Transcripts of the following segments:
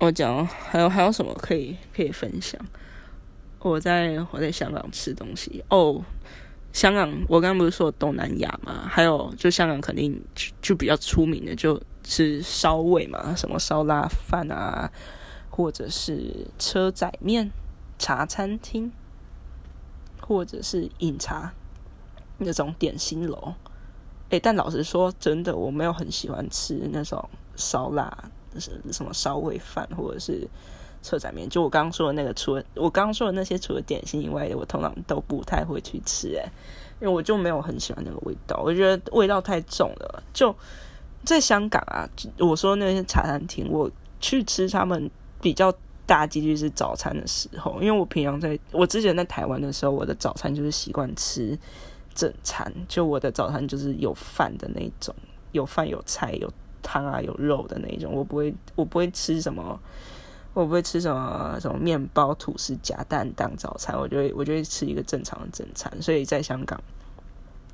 我讲还有什么可以分享？我在香港吃东西哦。香港我刚刚不是说东南亚嘛，还有就香港肯定就比较出名的就是烧味嘛，什么烧腊饭啊，或者是车仔面、茶餐厅，或者是饮茶那种点心楼。但老实说，真的我没有很喜欢吃那种烧腊，什么烧味饭或者是车仔面，就我刚刚说的那个，除了点心以外，我通常都不太会去吃，因为我就没有很喜欢那个味道，我觉得味道太重了。就在香港啊，我说那些茶餐厅，我去吃他们比较大几率是早餐的时候，因为我之前在台湾的时候，我的早餐就是习惯吃正餐，就我的早餐就是有饭的那种，有饭有菜有汤啊有肉的那种，我不会吃什么面包吐司夹蛋当早餐，我就会吃一个正常的正餐。所以在香港，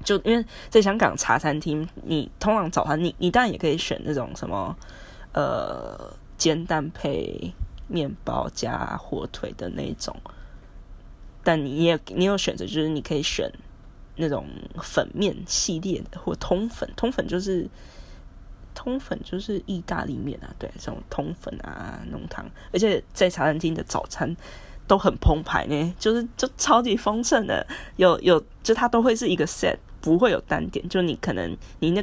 就因为在香港茶餐厅，你通常早餐你当然也可以选那种什么煎蛋配面包加火腿的那种，但你有选择，就是你可以选那种粉面系列的或通粉就是意大利面啊，对，这种通粉啊浓汤。而且在茶餐厅的早餐都很澎湃呢，就超级丰盛的，有就它都会是一个 set， 不会有单点，就你可能你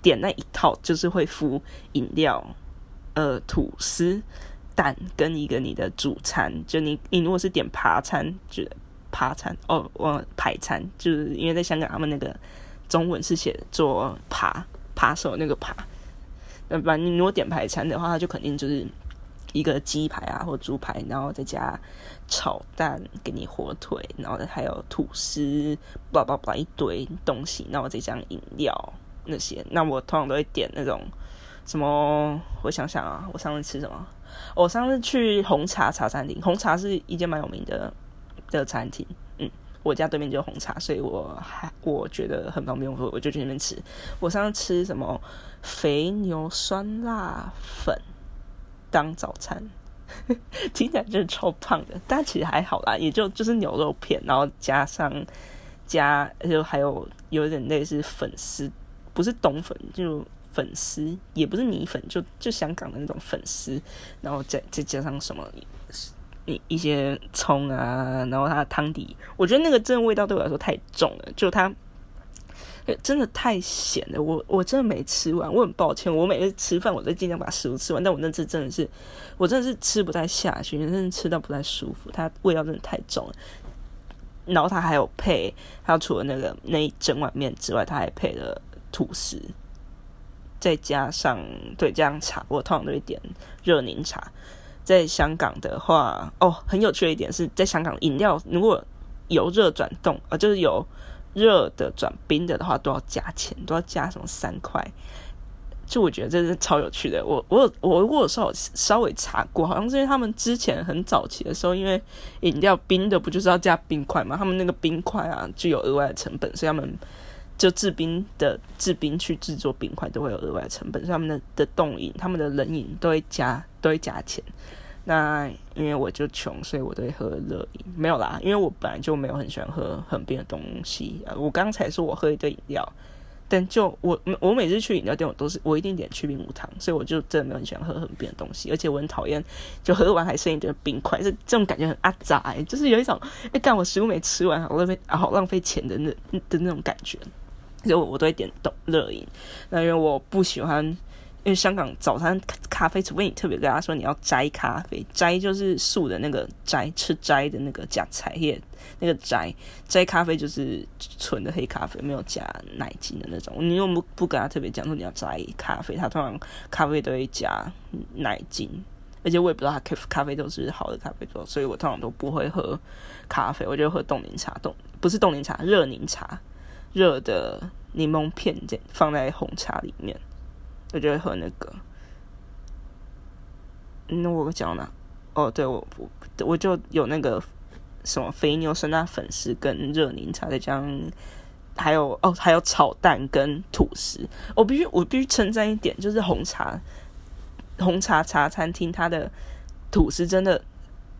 点那一套就是会附饮料、吐司、蛋跟一个你的主餐。就你如果是点排餐，就是因为在香港他们那个中文是写做扒手那个扒，那你如果点排餐的话，它就肯定就是一个鸡排啊或猪排，然后再加炒蛋，给你火腿，然后还有吐司，blah blah blah一堆东西，然后再加饮料那些。那我通常都会点那种什么，我想想啊，我上次吃什么？我上次去红茶茶餐厅，红茶是一间蛮有名的餐厅，我家对面就是红茶，所以我觉得很方便，我就去那边吃。我上次吃什么肥牛酸辣粉当早餐，听起来就是超胖的，但其实还好啦，也就是牛肉片，然后加上就还有点类似粉丝，不是冬粉，就粉丝，也不是米粉，就香港的那种粉丝，然后再加上什么一些葱啊，然后它的汤底，我觉得那个真的味道对我来说太重了，就它真的太咸了，我真的没吃完，我很抱歉。我每次吃饭我都尽量把食物吃完，但我那次真的是吃不太下去，真的吃到不太舒服，它味道真的太重了。然后它还有配，它除了那一整碗面之外，它还配了吐司，再加上茶，我通常都会点热柠茶。在香港的话，很有趣的一点是，在香港饮料如果由热转冻，就是由热的转冰的话，都要加钱，都要加什么3块。就我觉得这是超有趣的。我稍微查过，好像是因为他们之前很早期的时候，因为饮料冰的不就是要加冰块嘛，他们那个冰块啊就有额外的成本，所以他们就制冰去制作冰块都会有额外的成本，所以他们的冻饮、他们的冷饮都会加钱。那因为我就穷，所以我都会喝热饮，没有啦，因为我本来就没有很喜欢喝很冰的东西。我刚才说我喝一堆饮料，但就我每次去饮料店，我一定点去冰无糖，所以我就真的没有很喜欢喝很冰的东西，而且我很讨厌就喝完还剩一堆冰块，这种感觉很阿杂，就是有一种干我食物没吃完，好浪费钱的那种感觉。所以我都会点热饮。那因为我不喜欢，因为香港早餐咖啡，除非你特别跟他说你要斋咖啡，斋就是素的那个斋，吃斋的那个加菜叶那个斋，斋咖啡就是纯的黑咖啡，没有加奶精的那种。你又不跟他特别讲说你要斋咖啡，他通常咖啡都会加奶精，而且我也不知道他咖啡豆是好的咖啡豆，所以我通常都不会喝咖啡，我就喝冻柠茶，不是冻柠茶，热柠茶。热的柠檬片放在红茶里面，我就会喝那个。那我讲哪？对，我就有那个什么肥牛酸辣粉丝跟热柠茶，再加上还有炒蛋跟吐司。我必须称赞一点，就是红茶。红茶茶餐厅它的吐司真的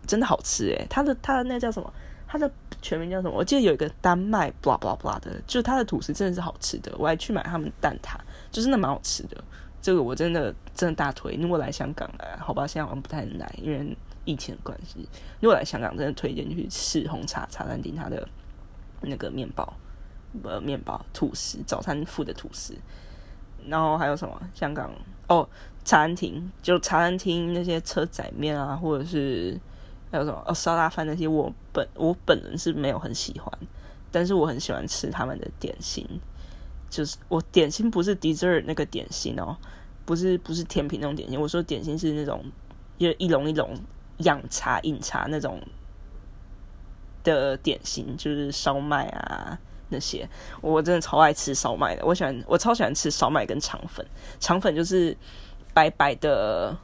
真的好吃耶，它的那叫什么，它的全名叫什么，我记得有一个丹麦 blah blah blah 的，就是它的吐司真的是好吃的，我还去买他们蛋挞，就真的蛮好吃的，这个我真的大推。如果来香港来，好吧，现在好像不太来，因为疫情的关系，如果来香港真的推荐去吃红茶茶餐厅它的那个面包吐司，早餐附的吐司。然后还有什么香港哦，茶餐厅那些车仔面啊，或者是还有什么烧腊饭那些，我本人是没有很喜欢，但是我很喜欢吃他们的点心，就是我点心不是 dessert 那个点心哦，不是甜品那种点心，我说点心是那种就是一笼一笼养茶饮茶那种的点心，就是烧麦啊那些，我真的超爱吃烧麦的，我超喜欢吃烧麦跟肠粉，肠粉就是白白的，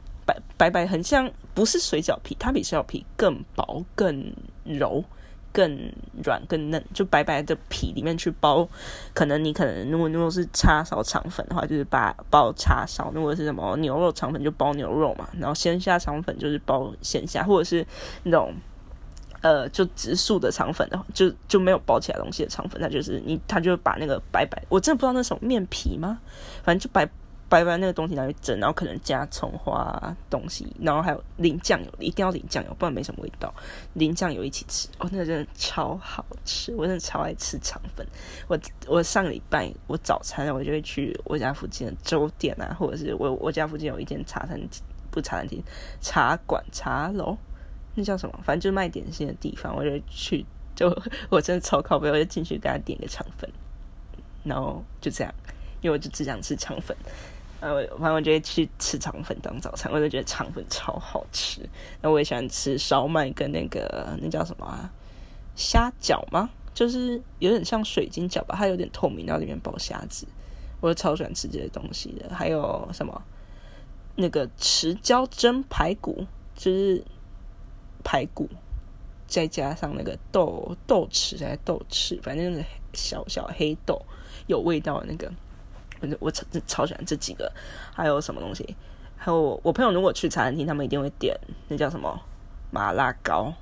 白白很像，不是水饺皮，它比水饺皮更薄、更柔、更软、更嫩，就白白的皮里面去包，可能如果是叉烧肠粉的话，就是包叉烧；如果是什么牛肉肠粉就包牛肉嘛，然后鲜虾肠粉就是包鲜虾，或者是那种。就直素的肠粉的话，就没有包起来东西的肠粉，它就把那个白白，我真的不知道那什么面皮吗？反正就白白那个东西拿去蒸，然后可能加葱花东西，然后还有淋酱油，一定要淋酱油，不然没什么味道。淋酱油一起吃，哦，那个真的超好吃，我真的超爱吃肠粉。我上个礼拜我早餐我就会去我家附近的粥店啊，或者是我家附近有一间茶馆茶楼。那叫什么？反正就是卖点心的地方，我就去，我真的超靠北，我就进去给他点个肠粉，然后就这样，因为我就只想吃肠粉，反正我就会去吃肠粉当早餐，我就觉得肠粉超好吃。那我也喜欢吃烧麦跟那叫什么啊？虾饺吗？就是有点像水晶饺吧，它有点透明，然后里面包虾子，我就超喜欢吃这些东西的。还有什么？那个豉椒蒸排骨，就是。排骨再加上那个豆豉，反正就是小小黑豆有味道的那个，我超喜欢这几个。还有什么东西？还有我朋友如果去茶餐厅，他们一定会点那叫什么麻辣糕，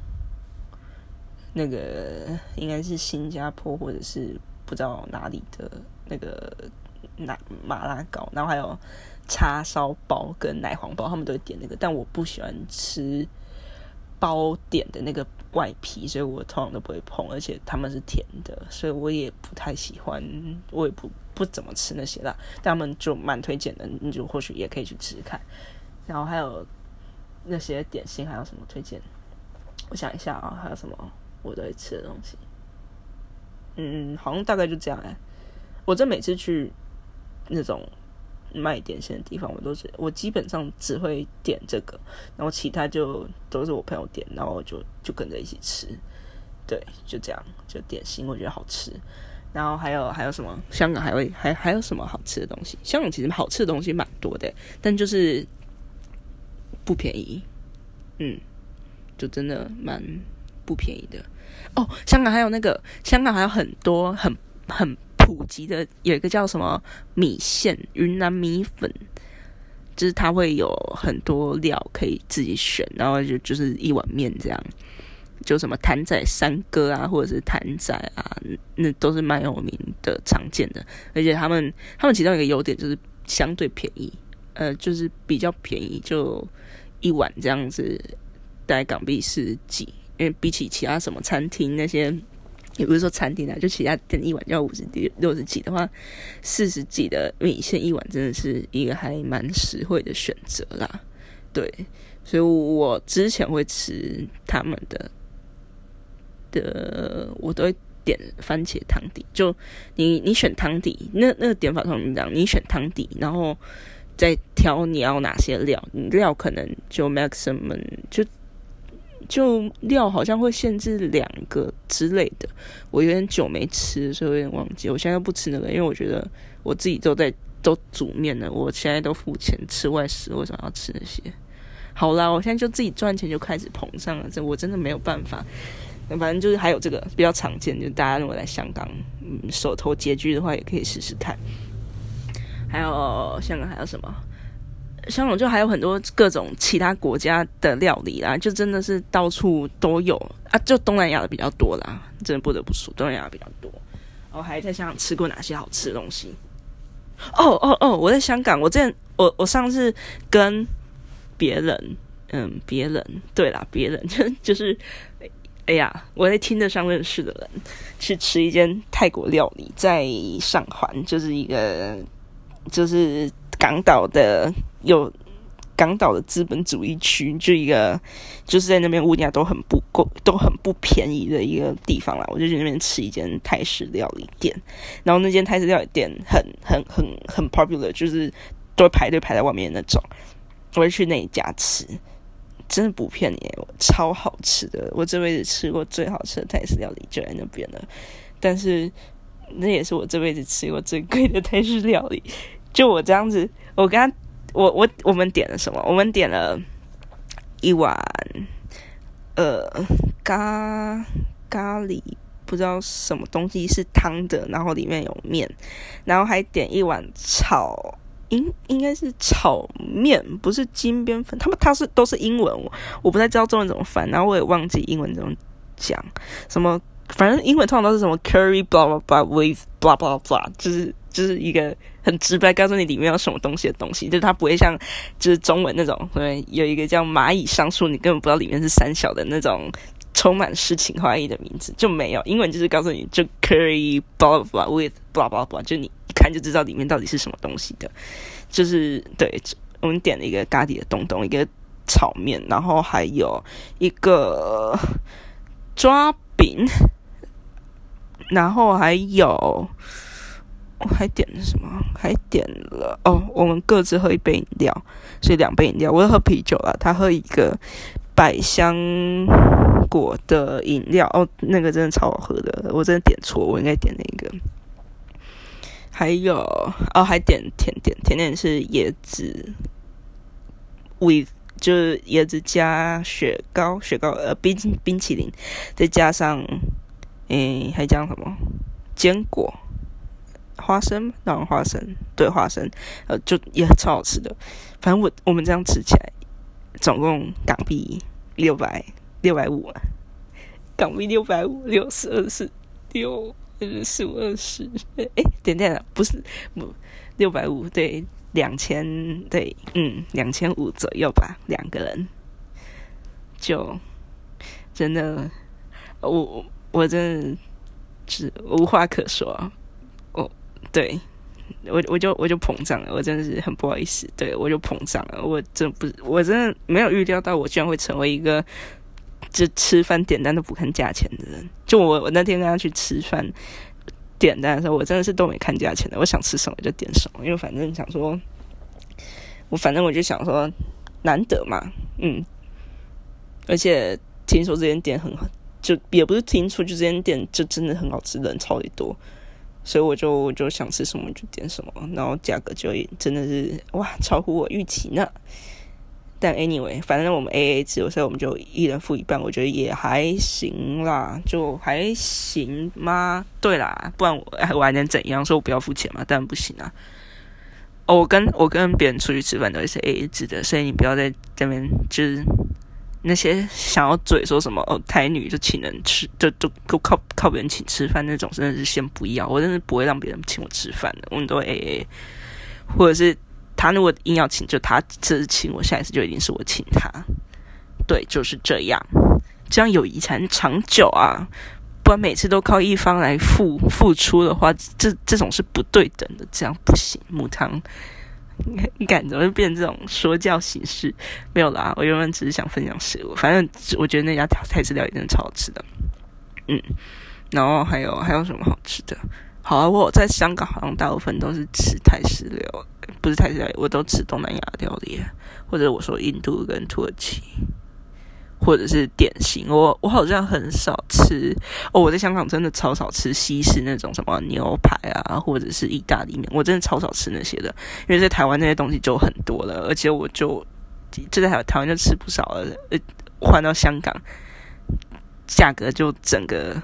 那个应该是新加坡或者是不知道哪里的那个麻辣糕，然后还有叉烧包跟奶黄包，他们都会点那个，但我不喜欢吃。包点的那个外皮，所以我通常都不会碰，而且他们是甜的，所以我也不太喜欢，我也不怎么吃那些啦，但他们就蛮推荐的，你就或许也可以去吃看。然后还有那些点心还有什么推荐？我想一下啊，还有什么我都会吃的东西？好像大概就这样。我这每次去那种卖点心的地方，我基本上只会点这个，然后其他就都是我朋友点，然后就跟着一起吃，对，就这样，就点心我觉得好吃。然后还有什么？香港还有什么好吃的东西？香港其实好吃的东西蛮多的，但就是不便宜，就真的蛮不便宜的。哦，香港还有很多很普及的，有一个叫什么米线，云南米粉，就是它会有很多料可以自己选，然后就是一碗面这样，就什么谭仔三哥啊，或者是谭仔啊，那都是蛮有名的常见的，而且他们其中一个优点就是相对便宜，就是比较便宜，就一碗这样子，大概港币40几，因为比起其他什么餐厅那些。也不是说餐厅啊，就其他店一碗要50几、60几的话，40几的米线一碗真的是一个还蛮实惠的选择啦。对，所以我之前会吃他们的，我都会点番茄汤底。就你选汤底，那个点法通常这样，你选汤底，然后再挑你要哪些料，料可能就 maximum 就料好像会限制2个之类的，我有点久没吃，所以有点忘记。我现在不吃那个，因为我觉得我自己都煮面了，我现在都付钱吃外食，为什么要吃那些？好啦，我现在就自己赚钱就开始膨胀了，我真的没有办法。反正就是还有这个比较常见，就大家如果来香港，手头拮据的话也可以试试看。还有香港还有什么？香港就还有很多各种其他国家的料理啦，就真的是到处都有啊，就东南亚的比较多啦，真的不得不说东南亚比较多。我还在香港吃过哪些好吃的东西？我在香港，我上次跟别人，就是，哎呀，我在听得上认识的人去吃一间泰国料理，在上环，就是一个就是港岛的资本主义区，就一个就是在那边物价都很不便宜的一个地方啦。我就去那边吃一间泰式料理店，然后那间泰式料理店很 popular， 就是都会排队排在外面那种。我会去那一家吃，真的不骗你，超好吃的！我这辈子吃过最好吃的泰式料理就在那边了，但是那也是我这辈子吃过最贵的泰式料理。就我这样子，我们点了什么？我们点了一碗咖喱，不知道什么东西是汤的，然后里面有面，然后还点一碗应该是炒面，不是金边粉。它都是英文，我不太知道中文怎么翻，然后我也忘记英文怎么讲什么，反正英文通常都是什么 curry blah blah blah with blah blah blah， 就是一个很直白告诉你里面有什么东西的东西，就是它不会像就是中文那种，对，有一个叫蚂蚁上树，你根本不知道里面是三小的那种充满诗情画意的名字，就没有。英文就是告诉你就 curry blah blah blah with blah blah blah， 就你看就知道里面到底是什么东西的，就是对，我们点了一个咖喱的东东，一个炒面，然后还有一个抓饼，然后还有我还点了什么？还点了我们各自喝一杯饮料，所以2杯饮料。我喝啤酒啦，他喝一个百香果的饮料，那个真的超好喝的，我真的点错，我应该点那个。还有还点甜点是椰子 with 就是椰子加雪糕冰淇淋，再加上还加上什么坚果花生，就也超好吃的。反正我们这样吃起来，总共港币650，港币650624 6。1520，等，不是650，对，2000，对，2500左右吧，2个人，就真的，我真的是无话可说，对，我就膨胀了，我真的是很不好意思，对，我就膨胀了，我真的没有预料到，我居然会成为一个。就吃饭点单都不看价钱的人，就我那天跟他去吃饭点单的时候，我真的是都没看价钱的，我想吃什么就点什么，因为反正我就想说难得嘛，而且听说这间店很好，就也不是听说，就这间店就真的很好吃，人超级多，所以我就想吃什么就点什么，然后价格就也真的是哇超乎我预期呢。但 anyway， 反正我们 AA 制，所以我们就一人付一半，我觉得也还行啦，就还行吗？对啦，不然我还能怎样？说我不要付钱嘛？当然不行啊！我跟别人出去吃饭都是 AA 制的，所以你不要在这边就是那些想要嘴说什么台女就请人吃，就靠别人请吃饭那种，真的是先不要，我真的不会让别人请我吃饭的，我们都会 AA， 或者是。他如果硬要请，就他这次请我，下一次就一定是我请他。对，就是这样，这样友谊才能长久啊！不然每次都靠一方来付出的话，这种是不对等的，这样不行。母汤，你敢怎么变这种说教形式？没有啦，我原本只是想分享食物，反正我觉得那家泰式料理真的超好吃的。然后还有什么好吃的？好啊，我在香港好像大部分都是吃泰式料理。不是泰式料理，我都吃东南亚料理，或者我说印度跟土耳其，或者是点心。我好像很少吃我在香港真的超少吃西式那种什么牛排啊，或者是意大利面，我真的超少吃那些的，因为在台湾那些东西就很多了，而且我就在台湾就吃不少了，换到香港，价格就整个。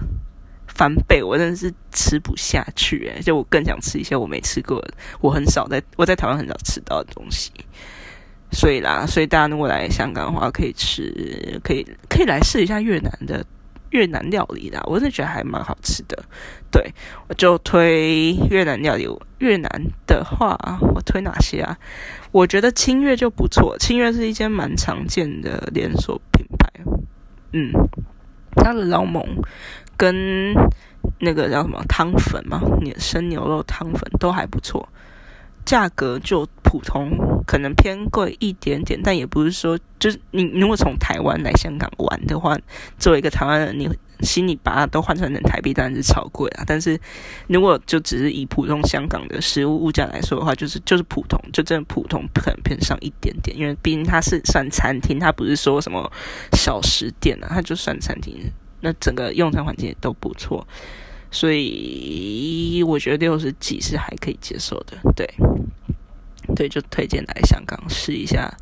翻倍，我真的是吃不下去就我更想吃一些我没吃过的，我在台湾很少吃到的东西。所以大家如果来香港的话，可以来试一下越南料理啦，我真的觉得还蛮好吃的。对，我就推越南料理。越南的话，我推哪些啊？我觉得清月就不错，清月是一间蛮常见的连锁品牌。嗯，它的捞蒙跟那个叫什么汤粉嘛，生牛肉汤粉都还不错，价格就普通，可能偏贵一点点，但也不是说就是你如果从台湾来香港玩的话，作为一个台湾人，你心里把它都换算成台币当然是超贵啦，但是如果就只是以普通香港的食物物价来说的话，就是普通，就真的普通，可能偏上一点点，因为毕竟它是算餐厅，它不是说什么小食店啊，它就算餐厅，那整个用餐环境也都不错，所以我觉得60几是还可以接受的。对，就推荐来香港试一下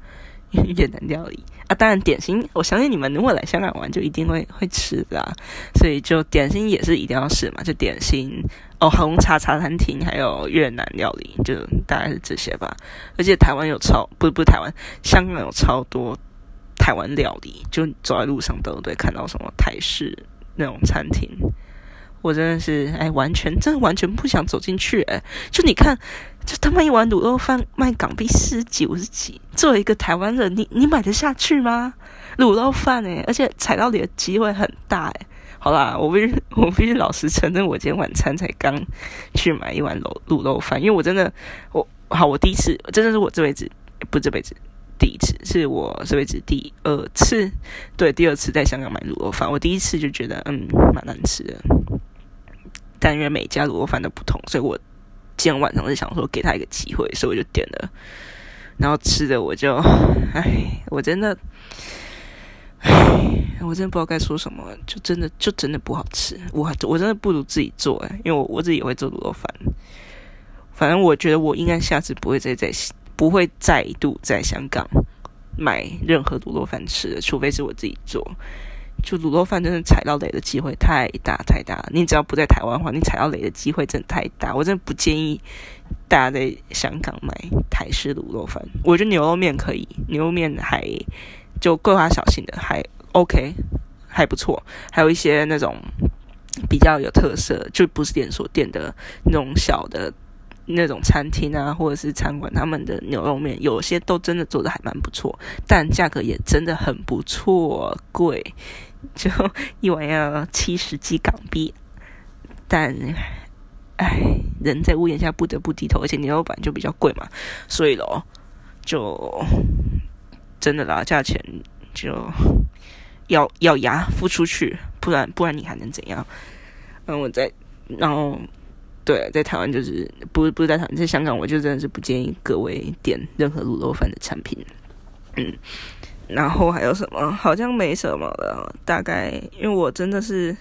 越南料理啊。当然点心，我相信你们如果来香港玩就一定会吃的啊，所以就点心也是一定要试嘛，就点心哦，红茶茶餐厅还有越南料理，就大概是这些吧。而且台湾有香港有超多台湾料理，就走在路上都会看到什么台式那种餐厅，我真的是完全不想走进去。就你看，就他妈一碗卤肉饭卖港币40几50几，作为一个台湾人，你买得下去吗？卤肉饭而且踩到你的机会很大好啦，我必须老实承认，我今天晚餐才刚去买一碗卤肉饭，因为我真的我第一次，真的是我这辈子第二次，对，第二次在香港买卤肉饭，我第一次就觉得蛮难吃的。但因为每家卤肉饭都不同，所以我今天晚上是想说给他一个机会，所以我就点了。然后吃的我就，我真的不知道该说什么，就真的不好吃。我真的不如自己做因为我自己也会做卤肉饭。反正我觉得我应该下次不会再度在香港买任何卤肉饭吃的，除非是我自己做。就卤肉饭真的踩到雷的机会太大，你只要不在台湾的话，你踩到雷的机会真的太大。我真的不建议大家在香港买台式卤肉饭。我觉得牛肉面可以，牛肉面还就桂花小型的还 OK， 还不错。还有一些那种比较有特色，就不是连锁店的那种小的那种餐厅啊，或者是餐馆，他们的牛肉面有些都真的做的还蛮不错，但价格也真的很不错，贵，就一碗要70几港币。但人在屋檐下不得不低头，而且牛肉板就比较贵嘛，所以咯，就真的啦，价钱就咬牙付出去，不然你还能怎样？对，在台湾就是不是在台湾，在香港我就真的是不建议各位点任何卤肉饭的产品。然后还有什么？好像没什么了。大概因为我真的是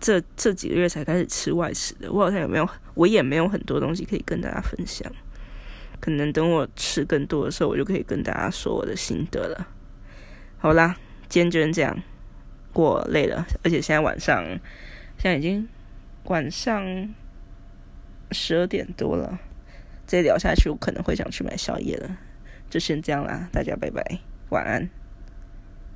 这几个月才开始吃外食的，我也没有很多东西可以跟大家分享。可能等我吃更多的时候，我就可以跟大家说我的心得了。好啦，今天就这样，我累了，而且现在已经晚上12点多了，再聊下去我可能会想去买宵夜了，就先这样啦，大家拜拜，晚安。